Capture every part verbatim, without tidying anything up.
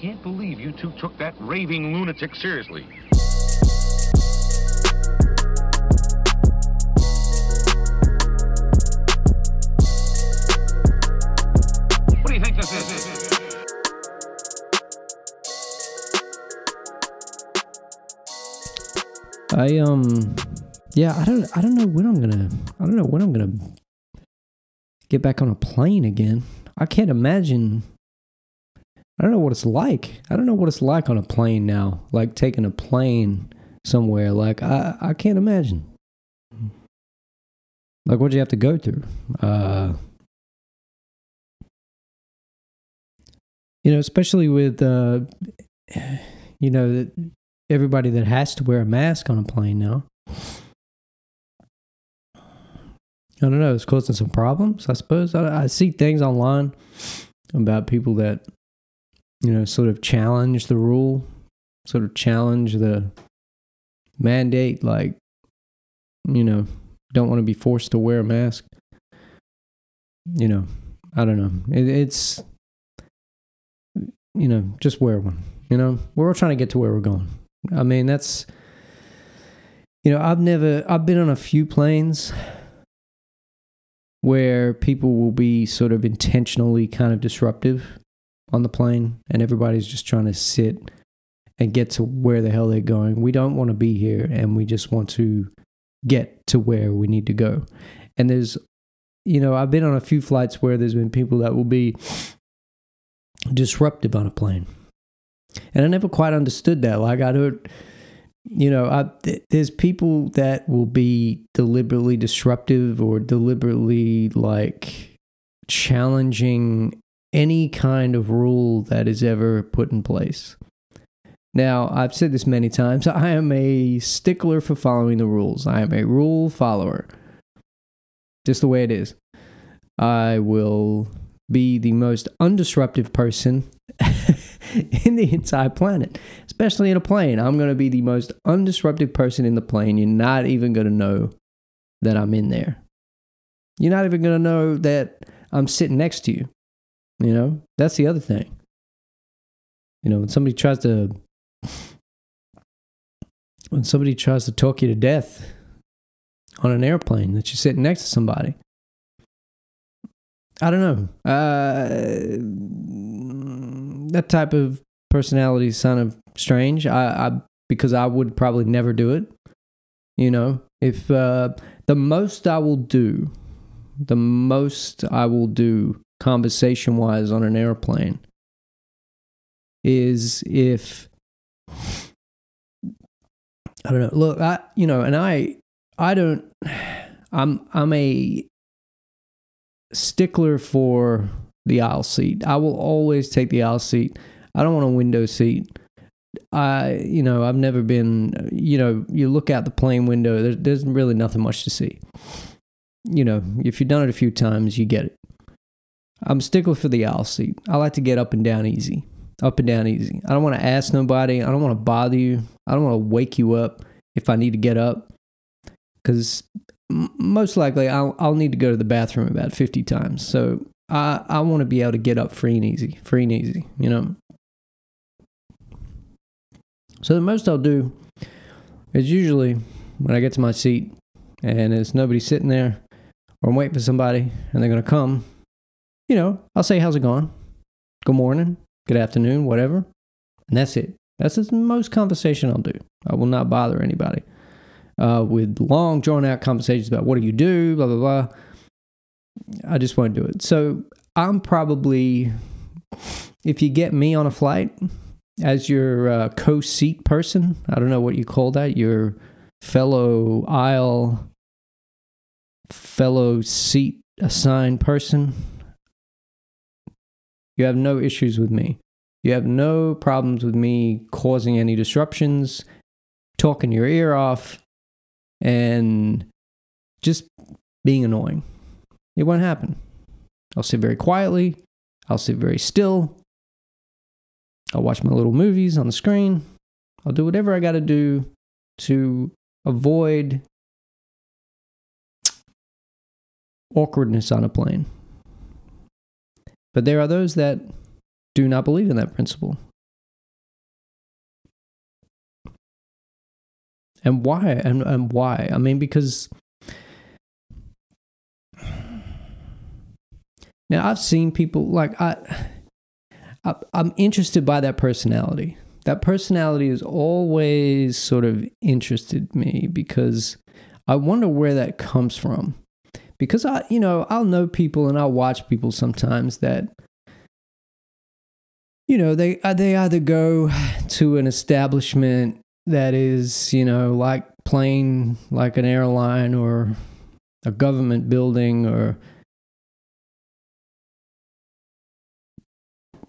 can't believe you two took that raving lunatic seriously. What do you think this is? I um yeah, I don't I don't know when I'm gonna I don't know when I'm gonna get back on a plane again. I can't imagine. I don't know what it's like. I don't know what it's like on a plane now. Like taking a plane somewhere. Like I, I can't imagine. Like what'd you have to go through? Uh, you know, especially with uh, you know, everybody that has to wear a mask on a plane now. I don't know. It's causing some problems, I suppose. I, I see things online about people that, you know, sort of challenge the rule, sort of challenge the mandate, like, you know, don't want to be forced to wear a mask. You know, I don't know. It, it's, you know, just wear one. You know, we're all trying to get to where we're going. I mean, that's, you know, I've never, I've been on a few planes where people will be sort of intentionally kind of disruptive on the plane, and everybody's just trying to sit and get to where the hell they're going. We don't want to be here, and we just want to get to where we need to go. And there's, you know, I've been on a few flights where there's been people that will be disruptive on a plane. And I never quite understood that. Like I don't, you know, I, th- there's people that will be deliberately disruptive or deliberately like challenging any kind of rule that is ever put in place. Now, I've said this many times. I am a stickler for following the rules. I am a rule follower. Just the way it is. I will be the most undisruptive person in the entire planet, especially in a plane. I'm going to be the most undisruptive person in the plane. You're not even going to know that I'm in there. You're not even going to know that I'm sitting next to you. You know, that's the other thing. You know, when somebody tries to, when somebody tries to talk you to death on an airplane that you're sitting next to somebody, I don't know. Uh, that type of personality is kind of strange. I, I because I would probably never do it. You know, if uh, the most I will do, the most I will do conversation-wise on an airplane is if I don't know. Look, I you know, and I I don't. I'm I'm a stickler for the aisle seat. I will always take the aisle seat. I don't want a window seat. I, you know, I've never been, you know, you look out the plane window, there, there's really nothing much to see. You know, if you've done it a few times, you get it. I'm a stickler for the aisle seat. I like to get up and down easy. Up and down easy. I don't want to ask nobody. I don't want to bother you. I don't want to wake you up if I need to get up. Because most likely, I'll, I'll need to go to the bathroom about fifty times. So I, I want to be able to get up free and easy, free and easy, you know. So the most I'll do is usually when I get to my seat and there's nobody sitting there or I'm waiting for somebody and they're going to come, you know, I'll say, how's it going? Good morning, good afternoon, whatever. And that's it. That's the most conversation I'll do. I will not bother anybody. Uh, with long, drawn-out conversations about what do you do, blah, blah, blah. I just won't do it. So I'm probably, if you get me on a flight as your uh, co-seat person, I don't know what you call that, your fellow aisle, fellow seat assigned person, you have no issues with me. You have no problems with me causing any disruptions, talking your ear off, and just being annoying. It won't happen. I'll sit very quietly. I'll sit very still. I'll watch my little movies on the screen. I'll do whatever I got to do to avoid awkwardness on a plane. But there are those that do not believe in that principle. And why? And, and why? I mean, because now I've seen people like I, I I'm interested by that personality. That personality has always sort of interested me because I wonder where that comes from. Because I, you know, I'll know people and I'll watch people sometimes that, you know, they they either go to an establishment that is, you know, like plain, like an airline or a government building or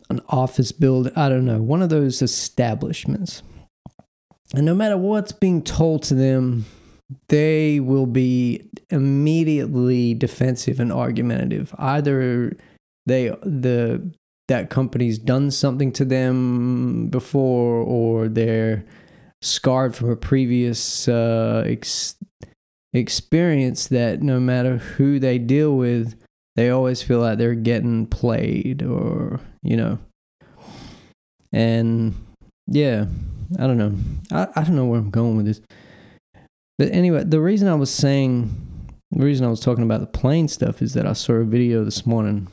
an office building, I don't know, one of those establishments. And no matter what's being told to them, they will be immediately defensive and argumentative. Either they the that company's done something to them before, or they're scarred from a previous uh, ex- experience that no matter who they deal with, they always feel like they're getting played, or, you know. And yeah, I don't know. I, I don't know where I'm going with this. But anyway, the reason I was saying, the reason I was talking about the plane stuff is that I saw a video this morning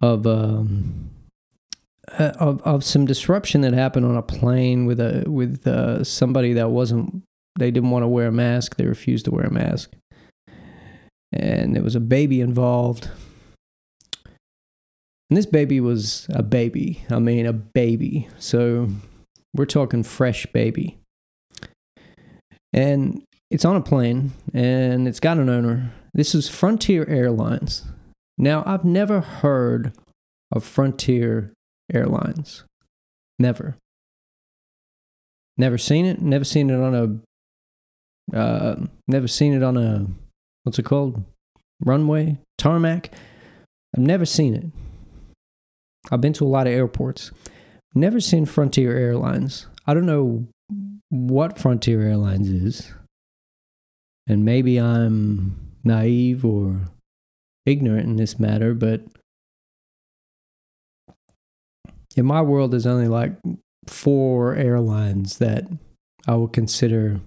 of um, of of some disruption that happened on a plane with a with uh, somebody that wasn't. They didn't want to wear a mask. They refused to wear a mask, and there was a baby involved. And this baby was a baby. I mean, a baby. So we're talking fresh baby. And it's on a plane, and it's got an owner. This is Frontier Airlines. Now, I've never heard of Frontier Airlines. Never. Never seen it. Never seen it on a, uh, never seen it on a, what's it called? Runway? Tarmac? I've never seen it. I've been to a lot of airports. Never seen Frontier Airlines. I don't know what Frontier Airlines is, and maybe I'm naive or ignorant in this matter, but in my world there's only like four airlines that I would consider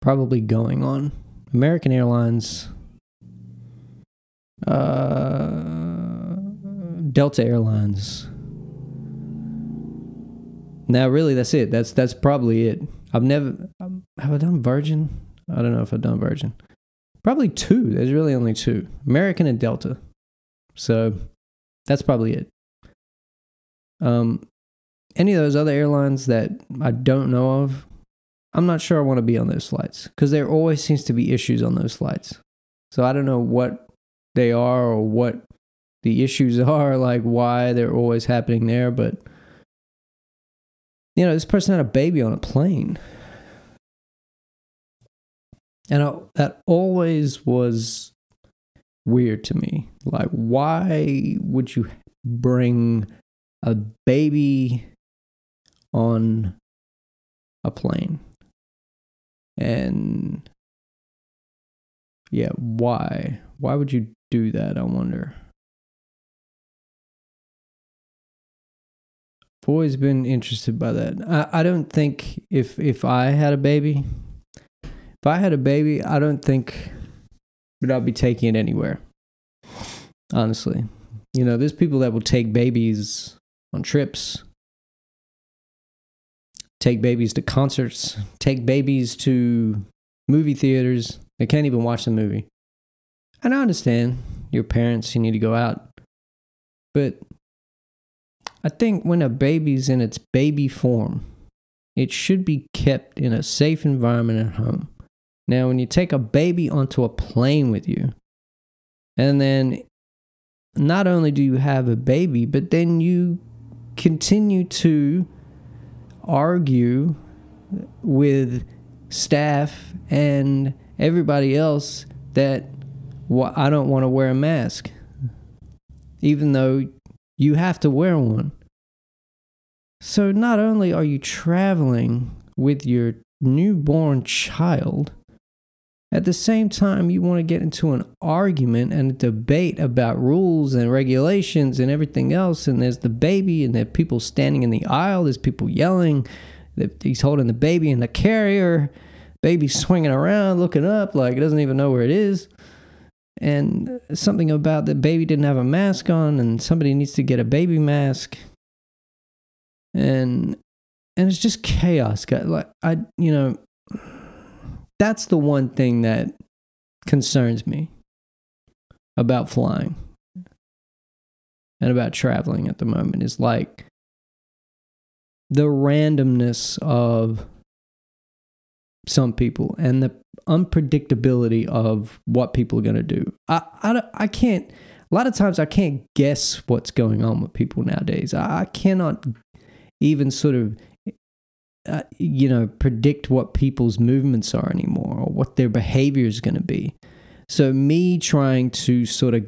probably going on. American Airlines, uh, Delta Airlines. Now, really, that's it. That's that's probably it. I've never... Have I done Virgin? I don't know if I've done Virgin. Probably two. There's really only two. American and Delta. So, that's probably it. Um, any of those other airlines that I don't know of, I'm not sure I want to be on those flights. Because there always seems to be issues on those flights. So, I don't know what they are or what the issues are, like why they're always happening there, but... You know, this person had a baby on a plane. And I, that always was weird to me. Like, why would you bring a baby on a plane? And, yeah, why? Why would you do that, I wonder? I've always been interested by that. I, I don't think if if I had a baby, if I had a baby, I don't think that I'd be taking it anywhere. Honestly. You know, there's people that will take babies on trips, take babies to concerts, take babies to movie theaters. They can't even watch the movie. And I understand your parents, you need to go out. But I think when a baby's in its baby form, it should be kept in a safe environment at home. Now, when you take a baby onto a plane with you, and then not only do you have a baby, but then you continue to argue with staff and everybody else that, well, I don't want to wear a mask, even though you have to wear one. So not only are you traveling with your newborn child, at the same time you want to get into an argument and a debate about rules and regulations and everything else, and there's the baby, and there are people standing in the aisle, there's people yelling, He's holding the baby in the carrier. Baby's swinging around, looking up, like it doesn't even know where it is. And something about the baby didn't have a mask on, and somebody needs to get a baby mask. And and it's just chaos. Like I, you know, that's the one thing that concerns me about flying and about traveling at the moment is like the randomness of some people and the unpredictability of what people are going to do. I, I, I can't, a lot of times I can't guess what's going on with people nowadays. I, I cannot even sort of, uh, you know, predict what people's movements are anymore or what their behavior is going to be. So me trying to sort of,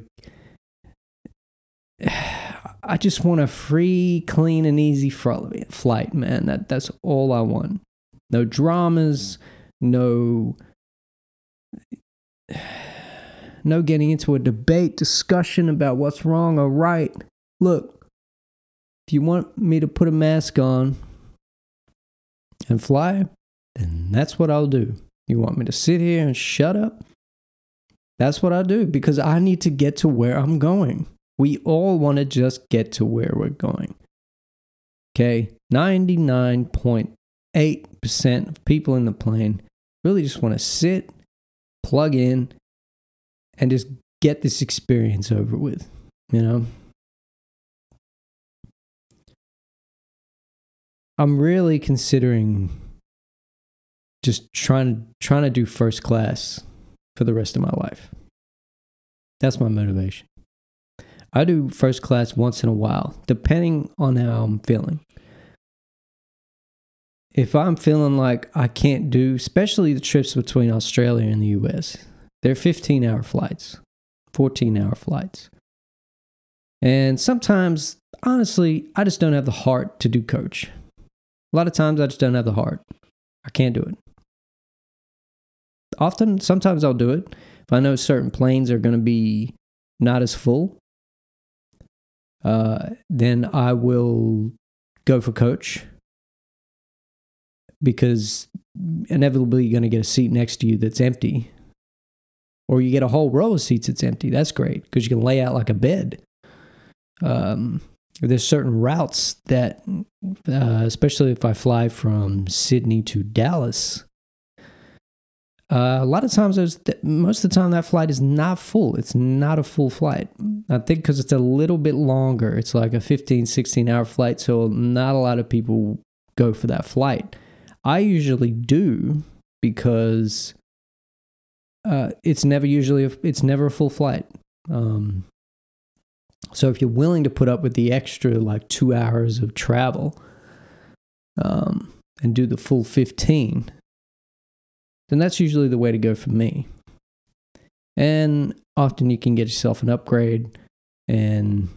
I just want a free, clean, and easy flight, man. That, that's all I want. No dramas, no, no getting into a debate, discussion about what's wrong or right. Look, if you want me to put a mask on and fly, then that's what I'll do. You want me to sit here and shut up? That's what I'll do, because I need to get to where I'm going. We all want to just get to where we're going. Okay, ninety-nine point eight percent of people in the plane really just want to sit, plug in, and just get this experience over with, you know? I'm really considering just trying, trying to do first class for the rest of my life. That's my motivation. I do first class once in a while, depending on how I'm feeling. If I'm feeling like I can't do, especially the trips between Australia and the U S, they're fifteen-hour flights, fourteen-hour flights. And sometimes, honestly, I just don't have the heart to do coach. A lot of times, I just don't have the heart. I can't do it. Often, sometimes I'll do it if I know certain planes are going to be not as full. Uh, then I will go for coach, because inevitably you're going to get a seat next to you that's empty, or you get a whole row of seats that's empty. That's great, because you can lay out like a bed. Um, there's certain routes that, uh, especially if I fly from Sydney to Dallas, uh, a lot of times, there's th- most of the time that flight is not full. It's not a full flight. I think because it's a little bit longer. It's like a fifteen, sixteen hour flight, so not a lot of people go for that flight. I usually do, because uh, it's never usually a, it's never a full flight. Um, so if you're willing to put up with the extra like two hours of travel um, and do the full fifteen, then that's usually the way to go for me. And often you can get yourself an upgrade and,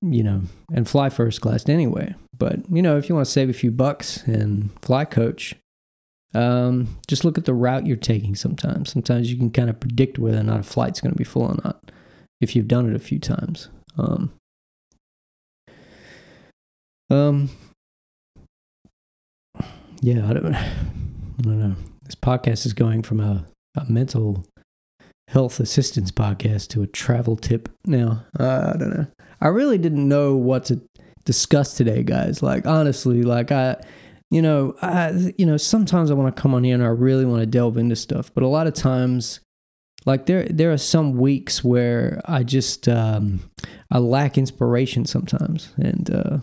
you know, and fly first class anyway. But, you know, if you want to save a few bucks and fly coach, um, just look at the route you're taking sometimes. Sometimes you can kind of predict whether or not a flight's going to be full or not if you've done it a few times. Um, um, yeah, I don't, I don't know. This podcast is going from a, a mental health assistance podcast to a travel tip now. Uh, I don't know. I really didn't know what to discuss today, guys. Like, honestly, like I, you know, I, you know, sometimes I want to come on here and I really want to delve into stuff, but a lot of times, like there, there are some weeks where I just, um, I lack inspiration sometimes. And, uh,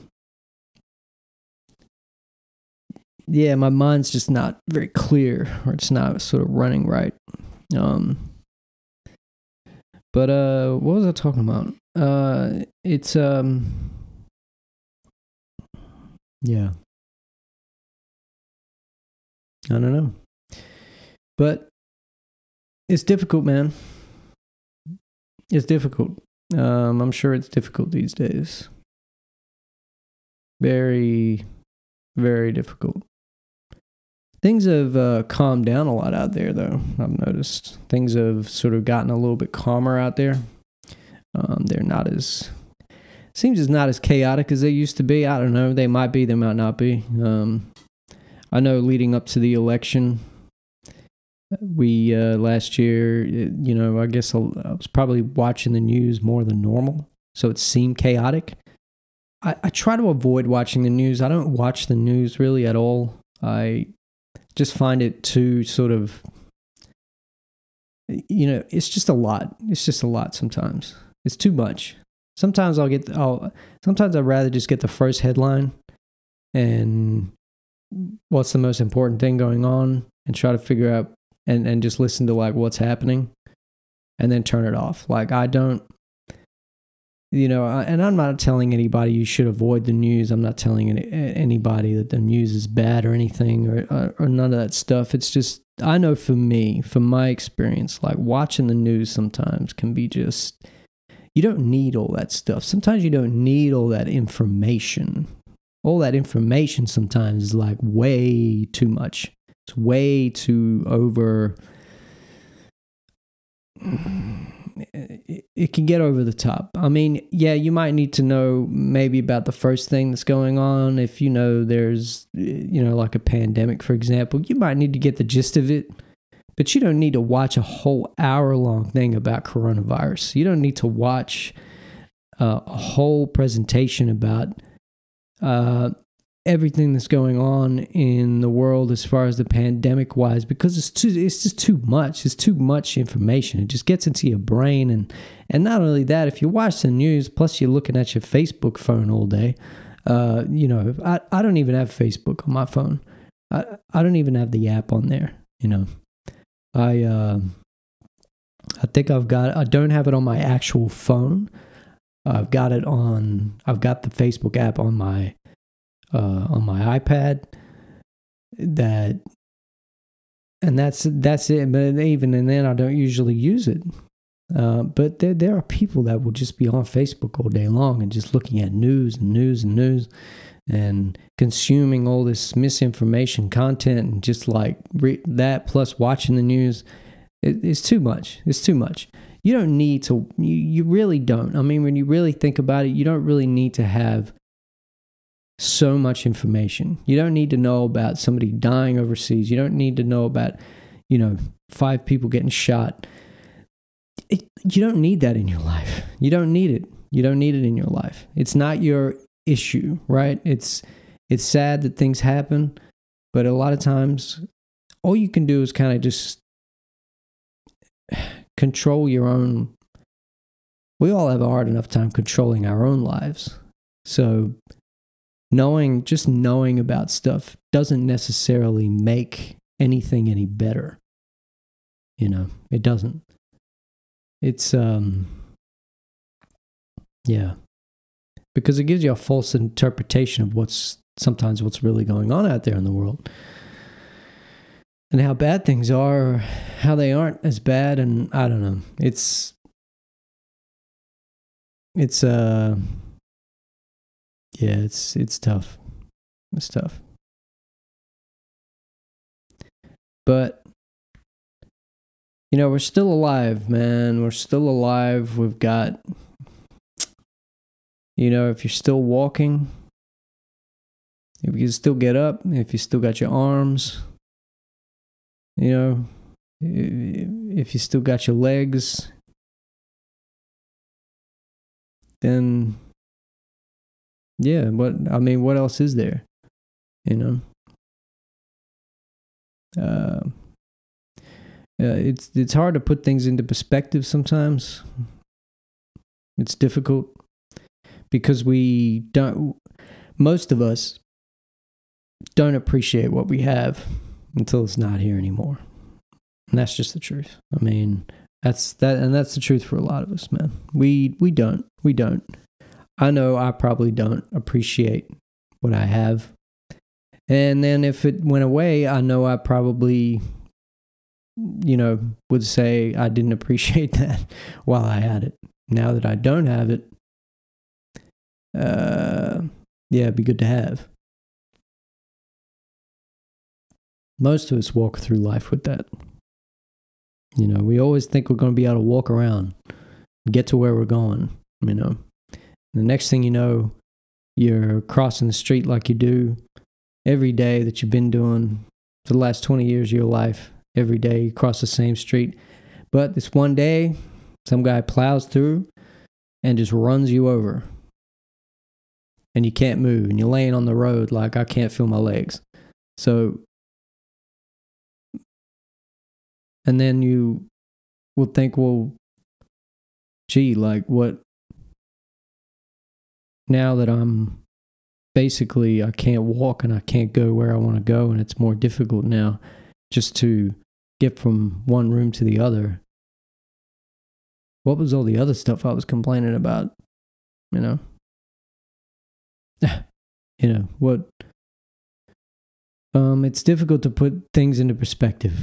yeah, my mind's just not very clear, or it's not sort of running right. Um, but, uh, what was I talking about? Uh, it's, um, yeah. I don't know. But it's difficult, man. It's difficult. Um, I'm sure it's difficult these days. Very, very difficult. Things have uh, calmed down a lot out there, though, I've noticed. Things have sort of gotten a little bit calmer out there. Um, they're not as... seems it's not as chaotic as they used to be. I don't know. They might be. They might not be. Um, I know leading up to the election, we uh, last year, you know, I guess I was probably watching the news more than normal, so it seemed chaotic. I, I try to avoid watching the news. I don't watch the news really at all. I just find it too sort of, you know, it's just a lot. It's just a lot sometimes. It's too much. Sometimes I'll get, I'll, sometimes I'd rather just get the first headline and what's the most important thing going on and try to figure out and, and just listen to like what's happening and then turn it off. Like I don't, you know, I, and I'm not telling anybody you should avoid the news. I'm not telling any, anybody that the news is bad or anything or, or, or none of that stuff. It's just, I know for me, from my experience, like watching the news sometimes can be just, you don't need all that stuff. Sometimes you don't need all that information. All that information sometimes is like way too much. It's way too over. It can get over the top. I mean, yeah, you might need to know maybe about the first thing that's going on. If you know there's, you know, like a pandemic, for example, you might need to get the gist of it. But you don't need to watch a whole hour-long thing about coronavirus. You don't need to watch uh, a whole presentation about uh, everything that's going on in the world as far as the pandemic-wise, because it's too, it's just too much. It's too much information. It just gets into your brain. And, and not only that, if you watch the news, plus you're looking at your Facebook phone all day, uh, you know, I, I don't even have Facebook on my phone. I, I don't even have the app on there, you know. I uh, I think I've got, I don't have it on my actual phone. I've got it on, I've got the Facebook app on my, uh, on my iPad that, and that's, that's it. But even and then I don't usually use it. Uh, but there, there are people that will just be on Facebook all day long and just looking at news and news and news and consuming all this misinformation content and just like re- that plus watching the news. It, it's too much. It's too much. You don't need to, you, you really don't. I mean, when you really think about it, you don't really need to have so much information. You don't need to know about somebody dying overseas. You don't need to know about, you know, five people getting shot. It, you don't need that in your life. You don't need it. You don't need it in your life. It's not your issue, right? It's it's sad that things happen, but a lot of times all you can do is kind of just control your own. We all have a hard enough time controlling our own lives. So knowing, just knowing about stuff doesn't necessarily make anything any better. You know, it doesn't. It's, um, yeah, because it gives you a false interpretation of what's sometimes what's really going on out there in the world and how bad things are, how they aren't as bad. And I don't know, it's, it's, uh, yeah, it's, it's tough. It's tough. But you know, we're still alive, man. We're still alive. We've got, you know, if you're still walking, if you can still get up, if you still got your arms, you know, if you still got your legs, then, yeah, what, I mean, what else is there, you know? Uh... Uh, it's it's hard to put things into perspective sometimes. It's difficult because we don't, most of us don't appreciate what we have until it's not here anymore. And that's just the truth. I mean, that's that, and that's the truth for a lot of us, man. We we don't. We don't. I know I probably don't appreciate what I have. And then if it went away, I know I probably, you know, would say I didn't appreciate that while I had it. Now that I don't have it, uh, yeah, it'd be good to have. Most of us walk through life with that. You know, we always think we're going to be able to walk around, get to where we're going, you know, The next thing you know, you're crossing the street like you do every day that you've been doing for the last twenty years of your life. Every day you cross the same street. But this one day, some guy plows through and just runs you over. And you can't move. And you're laying on the road like, I can't feel my legs. So, and then you will think, well, gee, like what? Now that I'm basically, I can't walk and I can't go where I want to go, and it's more difficult now just to get from one room to the other. What was all the other stuff I was complaining about? You know? You know, what? Um, it's difficult to put things into perspective.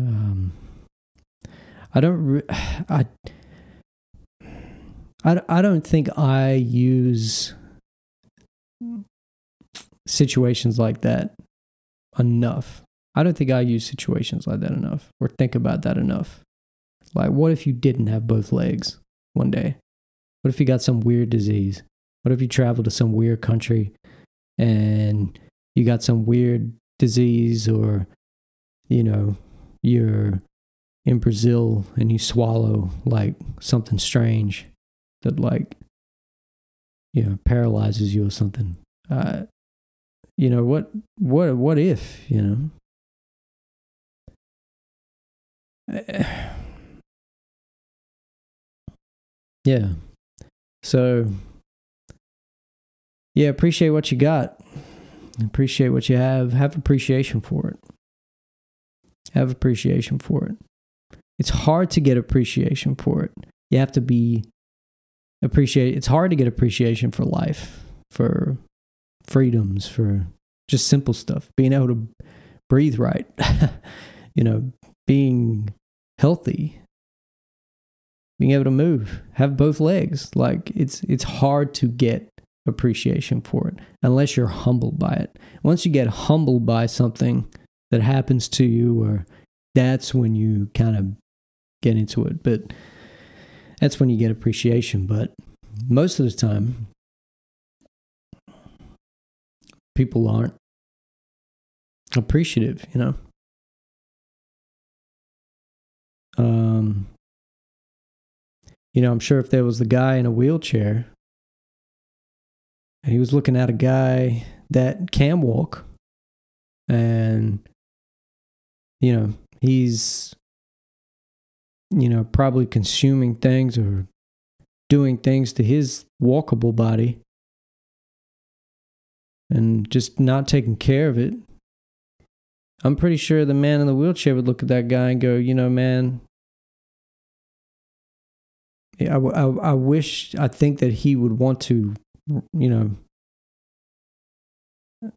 Um, I don't, re- I, I, I don't think I use situations like that enough. I don't think I use situations like that enough or think about that enough. Like, what if you didn't have both legs one day? What if you got some weird disease? What if you traveled to some weird country and you got some weird disease, or, you know, you're in Brazil and you swallow like something strange that, like, you know, paralyzes you or something. Uh, you know, what, what, what if, you know? Yeah. So, yeah, appreciate what you got. Appreciate what you have. Have appreciation for it. Have appreciation for it. It's hard to get appreciation for it. You have to be appreciate. It's hard to get appreciation for life, for freedoms, for just simple stuff. Being able to breathe right, you know, being healthy, being able to move, have both legs. Like, it's it's hard to get appreciation for it unless you're humbled by it. Once you get humbled by something that happens to you, or that's when you kind of get into it. But that's when you get appreciation. But most of the time, people aren't appreciative, you know? Um, you know, I'm sure if there was the guy in a wheelchair, and he was looking at a guy that can walk, and you know, he's, you know, probably consuming things or doing things to his walkable body and just not taking care of it. I'm pretty sure the man in the wheelchair would look at that guy and go, you know, man, I, I, I wish, I think that he would want to, you know,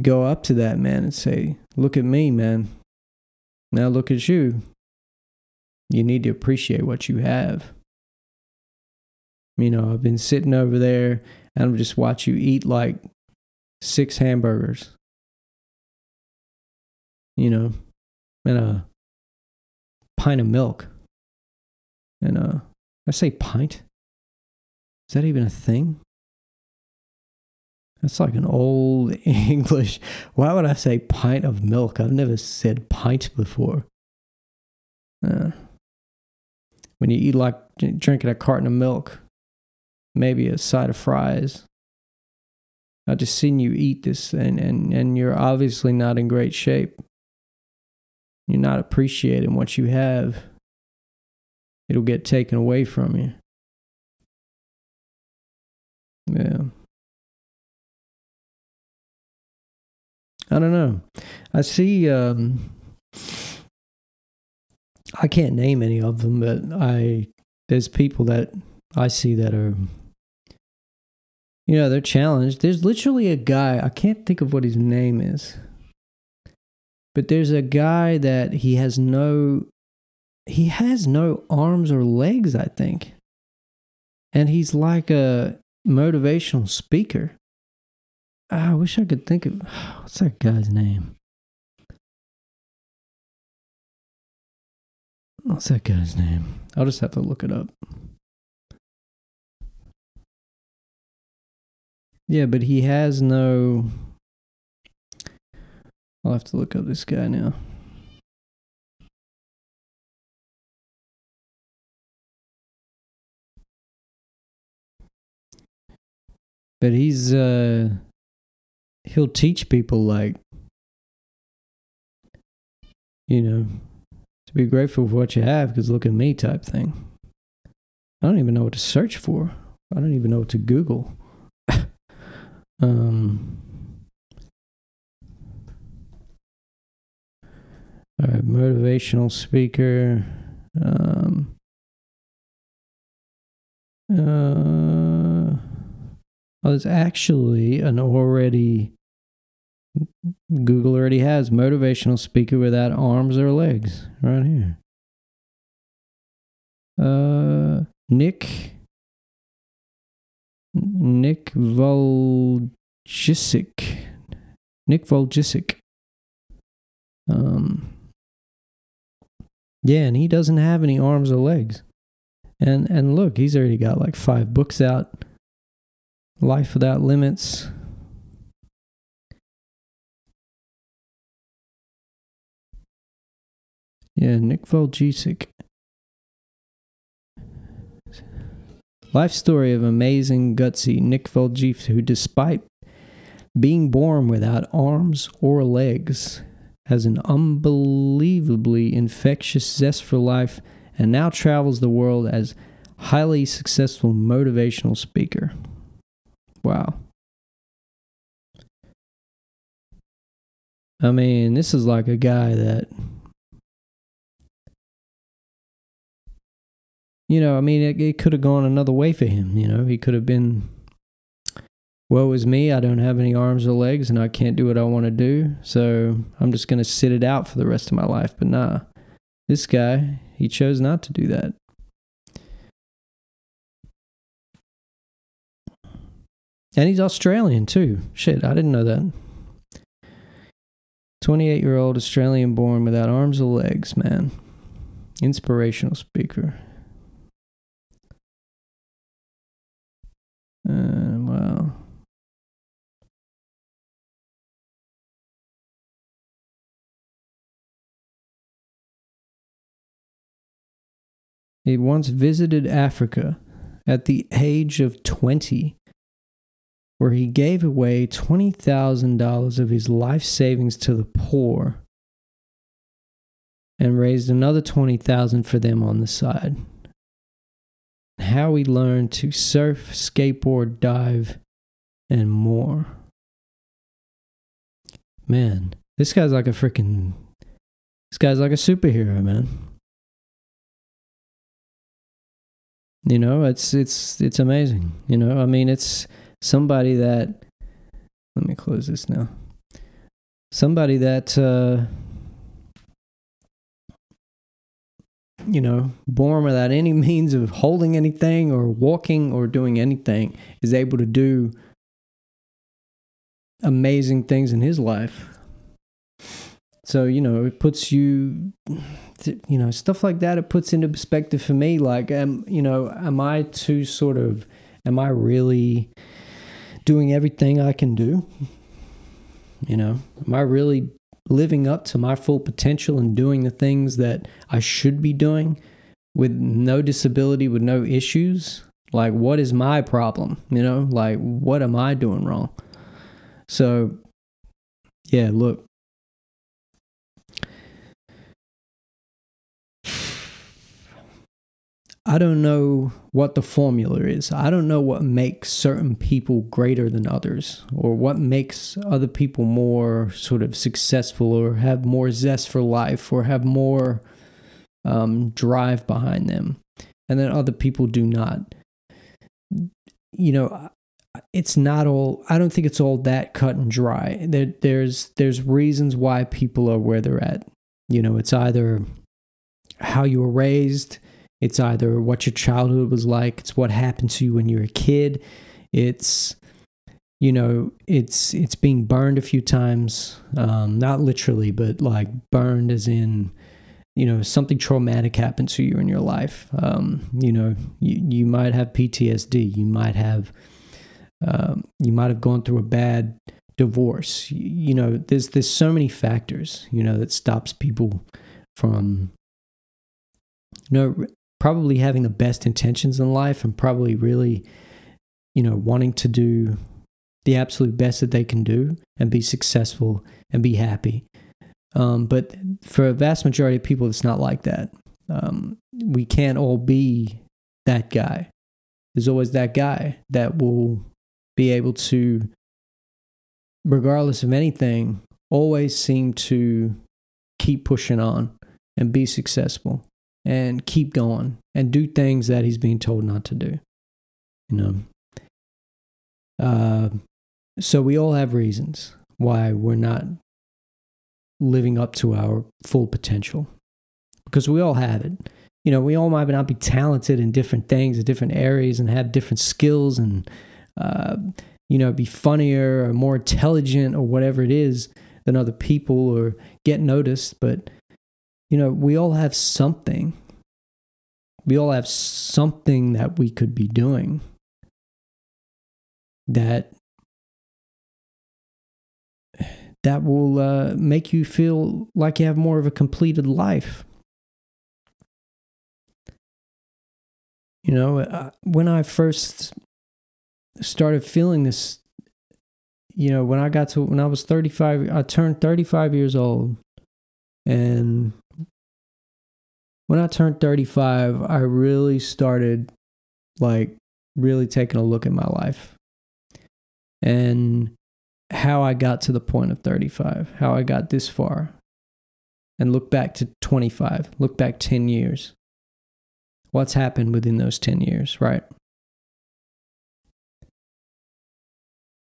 go up to that man and say, look at me, man. Now look at you. You need to appreciate what you have. You know, I've been sitting over there and I've just watched you eat like six hamburgers. You know, and a pint of milk. And a, I say pint? Is that even a thing? That's like an old English. Why would I say pint of milk? I've never said pint before. Uh, when you eat like drinking a carton of milk, maybe a side of fries. I've just seen you eat this, and, and, and you're obviously not in great shape. You're not appreciating what you have. It'll get taken away from you. Yeah. I don't know. I see, um, I can't name any of them, but I, there's people that I see that are, you know, they're challenged. There's literally a guy, I can't think of what his name is, but there's a guy that he has no, he has no arms or legs, I think. And he's like a motivational speaker. I wish I could think of, what's that guy's name? What's that guy's name? I'll just have to look it up. Yeah, but he has no... I'll have to look up this guy now. But he's, uh, he'll teach people, like, you know, to be grateful for what you have, because look at me type thing. I don't even know what to search for. I don't even know what to Google. um... All right, motivational speaker. Um, uh, well, it's actually an already, Google already has motivational speaker without arms or legs right here. Uh, Nick, Nick Vujicic, Nick Vujicic. Um. Yeah, and he doesn't have any arms or legs. And and look, he's already got like five books out. Life Without Limits. Yeah, Nick Vujicic. Life story of amazing gutsy Nick Vujicic, who despite being born without arms or legs, has an unbelievably infectious zest for life, and now travels the world as highly successful motivational speaker. Wow. I mean, this is like a guy that, you know, I mean, it, it could have gone another way for him, you know. He could have been, woe is me, I don't have any arms or legs and I can't do what I want to do, so I'm just going to sit it out for the rest of my life. But nah, this guy, he chose not to do that. And he's Australian too. Shit, I didn't know that. twenty-eight-year-old Australian born without arms or legs, man. Inspirational speaker. Uh, wow. He once visited Africa at the age of twenty, where he gave away twenty thousand dollars of his life savings to the poor and raised another twenty thousand dollars for them on the side. How he learned to surf, skateboard, dive, and more. Man, this guy's like a freaking... This guy's like a superhero, man. You know, it's it's it's amazing. You know, I mean, it's somebody that, let me close this now. Somebody that, uh, you know, born without any means of holding anything or walking or doing anything, is able to do amazing things in his life. So, you know, it puts you, you know, stuff like that, it puts into perspective for me, like, um, you know, am I too sort of, am I really doing everything I can do? You know, am I really living up to my full potential and doing the things that I should be doing with no disability, with no issues? Like, what is my problem? You know, like, what am I doing wrong? So, yeah, look. I don't know what the formula is. I don't know what makes certain people greater than others, or what makes other people more sort of successful, or have more zest for life, or have more um, drive behind them, and then other people do not. You know, it's not all, I don't think it's all that cut and dry. There, there's, there's reasons why people are where they're at. You know, it's either how you were raised, it's either what your childhood was like, it's what happened to you when you were a kid, it's, you know, it's it's being burned a few times, um, not literally, but like burned as in, you know, something traumatic happened to you in your life. Um, you know, you, you might have P T S D, you might have um, You might have gone through a bad divorce. You, you know, there's there's so many factors, you know, that stops people from, you know, probably having the best intentions in life and probably really, you know, wanting to do the absolute best that they can do and be successful and be happy. Um, but for a vast majority of people, it's not like that. Um, we can't all be that guy. There's always that guy that will be able to, regardless of anything, always seem to keep pushing on and be successful and keep going and do things that he's being told not to do, you know. Uh, so we all have reasons why we're not living up to our full potential, because we all have it. You know, we all might not be talented in different things, in different areas, and have different skills, and, uh, you know, be funnier or more intelligent or whatever it is than other people or get noticed. But, you know, we all have something. We all have something that we could be doing that that will uh, make you feel like you have more of a completed life. You know, when I first started feeling this, you know, when I got to, when I was thirty-five, I turned thirty-five years old. And when I turned thirty-five, I really started, like, really taking a look at my life. And how I got to the point of thirty-five, how I got this far, and look back to twenty-five, look back ten years. What's happened within those ten years, right?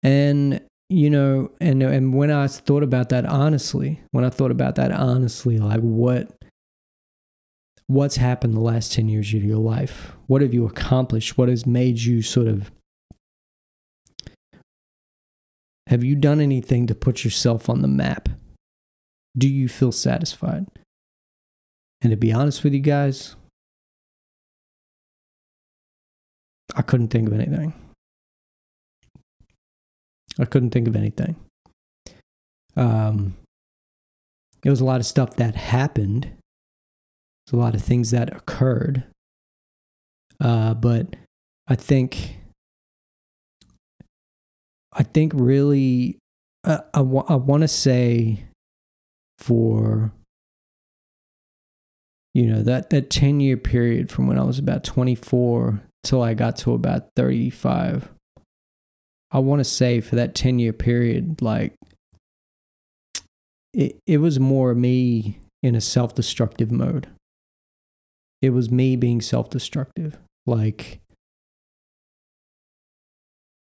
And, you know, and and when I thought about that honestly, when I thought about that honestly, like what, what's happened the last ten years of your life? What have you accomplished? What has made you sort of, have you done anything to put yourself on the map? Do you feel satisfied? And to be honest with you guys, I couldn't think of anything. I couldn't think of anything. Um, it was a lot of stuff that happened. It was a lot of things that occurred. Uh, but I think... I think really, uh, I, w- I want to say for, you know, that, that ten-year period from when I was about twenty-four till I got to about thirty-five, I want to say for that ten-year period, like, it, it was more me in a self-destructive mode. It was me being self-destructive, like...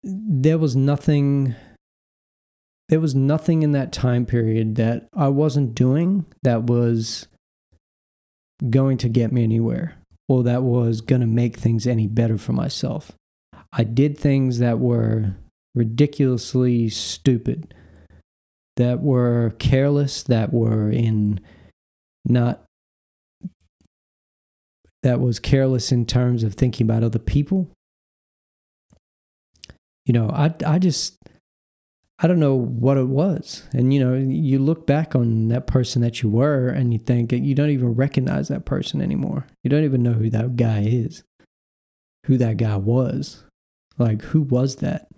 There was nothing, there was nothing in that time period that I wasn't doing that was going to get me anywhere or that was going to make things any better for myself. I did things that were ridiculously stupid, that were careless, that were in not, that was careless in terms of thinking about other people. You know, I, I just, I don't know what it was. And, you know, you look back on that person that you were and you think you don't even recognize that person anymore. You don't even know who that guy is, who that guy was. Like, who was that,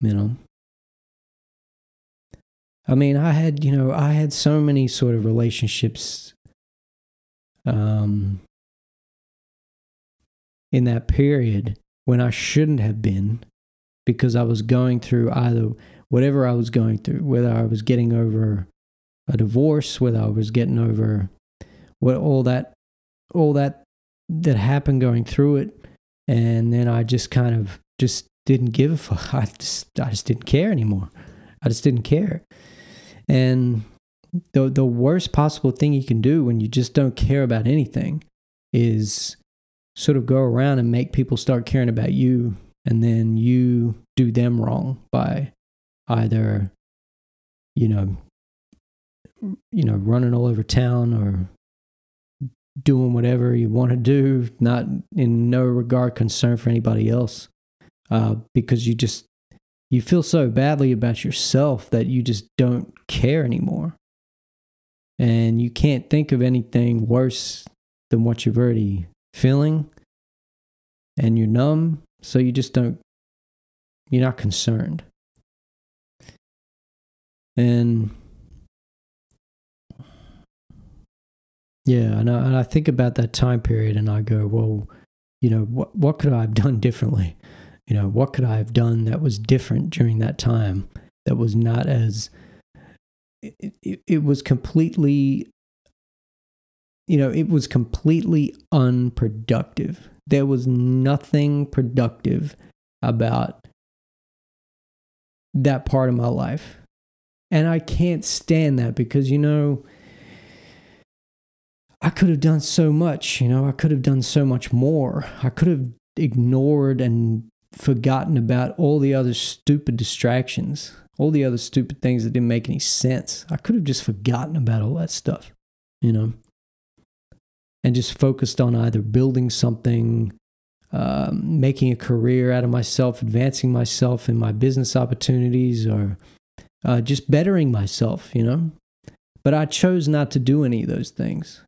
you know? I mean, I had, you know, I had so many sort of relationships um, in that period when I shouldn't have been. Because I was going through either whatever I was going through, whether I was getting over a divorce, whether I was getting over what all that, all that that happened going through it, and then I just kind of just didn't give a fuck. I just I just didn't care anymore. I just didn't care. And the the worst possible thing you can do when you just don't care about anything is sort of go around and make people start caring about you. And then you do them wrong by either, you know, you know, running all over town or doing whatever you want to do, not in no regard concern for anybody else, uh, because you just You feel so badly about yourself that you just don't care anymore. And you can't think of anything worse than what you've already feeling. And you're numb, so you just don't, you're not concerned. And yeah, and I, and I think about that time period and I go, well, you know, what, what could I have done differently? You know, what could I have done that was different during that time? That was not as, it, it, it was completely, you know, it was completely unproductive. There was nothing productive about that part of my life. And I can't stand that because, you know, I could have done so much, you know, I could have done so much more. I could have ignored and forgotten about all the other stupid distractions, all the other stupid things that didn't make any sense. I could have just forgotten about all that stuff, you know, and just focused on either building something, um, making a career out of myself, advancing myself in my business opportunities, or Uh, just bettering myself, you know. But I chose not to do any of those things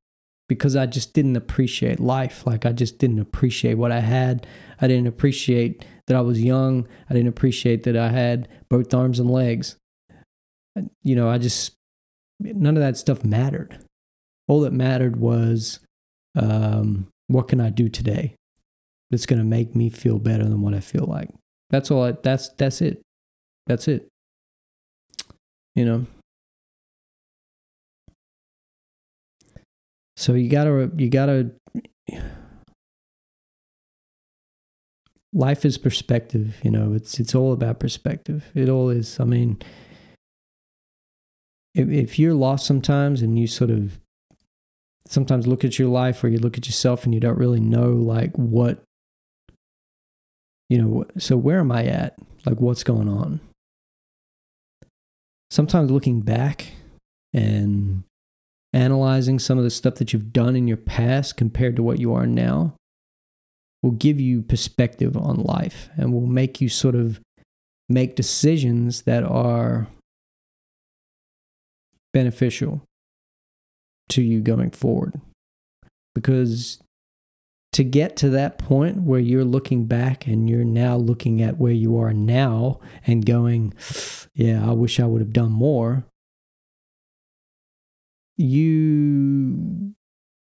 because I just didn't appreciate life. Like, I just didn't appreciate what I had. I didn't appreciate that I was young. I didn't appreciate that I had both arms and legs. You know, I just, none of that stuff mattered. All that mattered was, um, what can I do today that's going to make me feel better than what I feel like? That's all I, that's, that's it. That's it. You know, so you gotta, you gotta, life is perspective, you know, it's, it's all about perspective. It all is. I mean, if, if you're lost sometimes and you sort of sometimes look at your life or you look at yourself and you don't really know, like, what, you know, so where am I at? Like, what's going on? Sometimes looking back and analyzing some of the stuff that you've done in your past compared to what you are now will give you perspective on life and will make you sort of make decisions that are beneficial to you going forward. Because to get to that point where you're looking back and you're now looking at where you are now and going, yeah, I wish I would have done more. You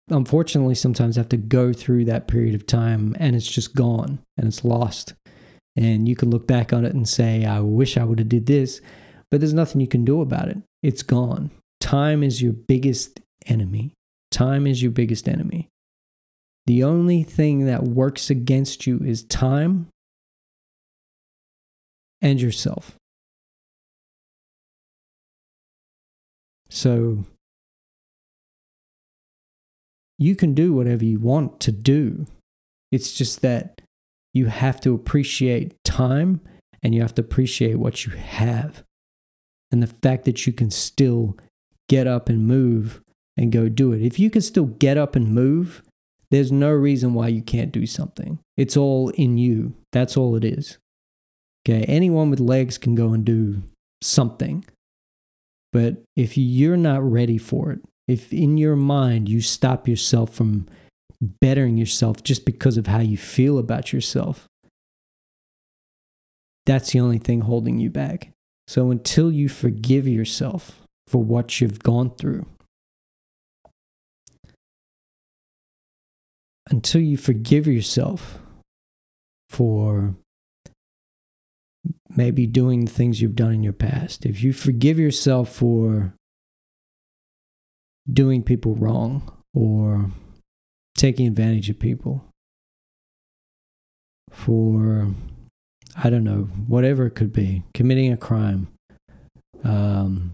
unfortunately sometimes have to go through that period of time and it's just gone and it's lost. And you can look back on it and say, I wish I would have did this, but there's nothing you can do about it. It's gone. Time is your biggest enemy. Time is your biggest enemy. The only thing that works against you is time and yourself. So you can do whatever you want to do. It's just that you have to appreciate time and you have to appreciate what you have. And the fact that you can still get up and move and go do it. If you can still get up and move, there's no reason why you can't do something. It's all in you. That's all it is. Okay, anyone with legs can go and do something. But if you're not ready for it, if in your mind you stop yourself from bettering yourself just because of how you feel about yourself, that's the only thing holding you back. So until you forgive yourself for what you've gone through, until you forgive yourself for maybe doing things you've done in your past, if you forgive yourself for doing people wrong or taking advantage of people, for, I don't know, whatever it could be, committing a crime, um,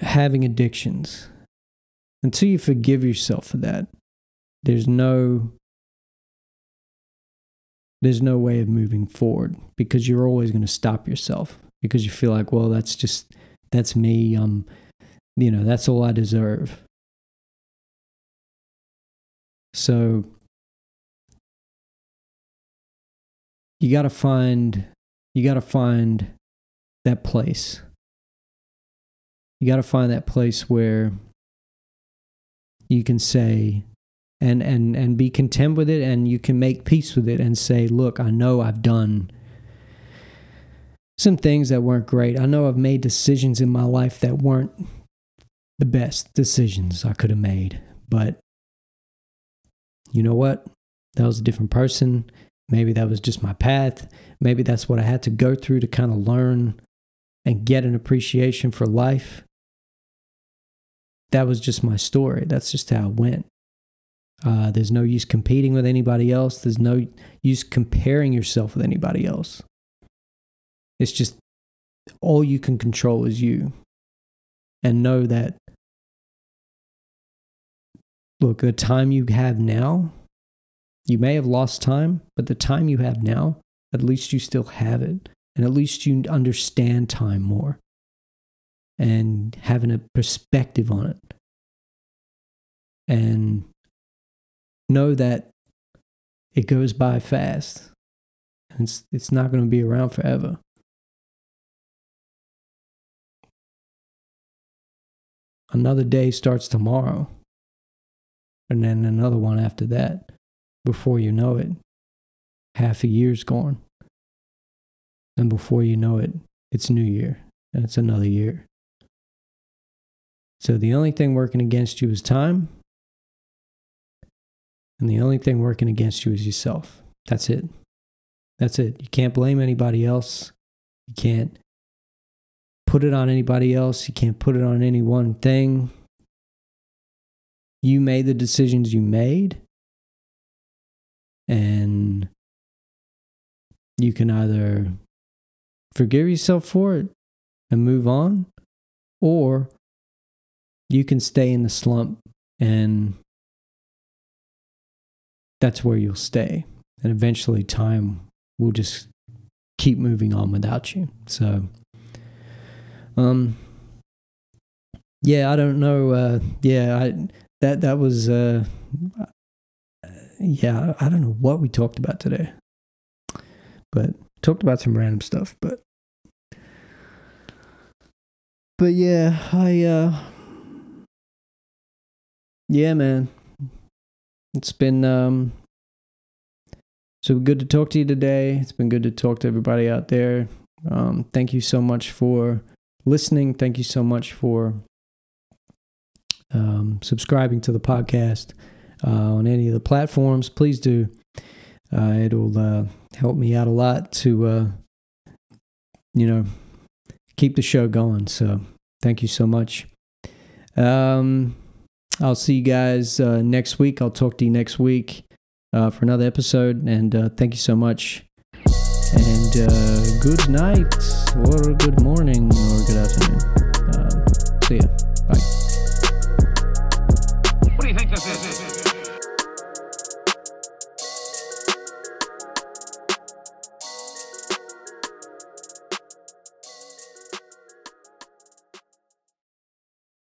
having addictions, until you forgive yourself for that, there's no there's no way of moving forward because you're always going to stop yourself because you feel like, well, that's just, that's me, um, you know, that's all I deserve. So you got to find, you got to find that place. You got to find that place where you can say, and, and, and be content with it, and you can make peace with it and say, look, I know I've done some things that weren't great. I know I've made decisions in my life that weren't the best decisions I could have made. But you know what? That was a different person. Maybe that was just my path. Maybe that's what I had to go through to kind of learn and get an appreciation for life. That was just my story. That's just how it went. Uh, there's no use competing with anybody else. There's no use comparing yourself with anybody else. It's just all you can control is you. And know that, look, the time you have now, you may have lost time, but the time you have now, at least you still have it. And at least you understand time more and having a perspective on it. And know that it goes by fast. And it's, it's not going to be around forever. Another day starts tomorrow. And then another one after that. Before you know it, half a year's gone. And before you know it, it's New Year. And it's another year. So the only thing working against you is time. And the only thing working against you is yourself. That's it. That's it. You can't blame anybody else. You can't put it on anybody else. You can't put it on any one thing. You made the decisions you made. And you can either forgive yourself for it and move on, or you can stay in the slump, and that's where you'll stay. And eventually time will just keep moving on without you. So, um, yeah, I don't know. Uh, yeah, I, that, that was, uh, yeah, I don't know what we talked about today, but talked about some random stuff, but, but yeah, I, uh, yeah, man, it's been, um, so good to talk to you today. It's been good to talk to everybody out there. Um, thank you so much for listening. Thank you so much for, um, subscribing to the podcast, uh, on any of the platforms. Please do. Uh, it'll, uh, help me out a lot to, uh, you know, keep the show going. So thank you so much. Um, I'll see you guys uh, next week. I'll talk to you next week uh, for another episode. And uh, thank you so much. And uh, good night or good morning or good afternoon. Uh, see ya. Bye. What do you think this is?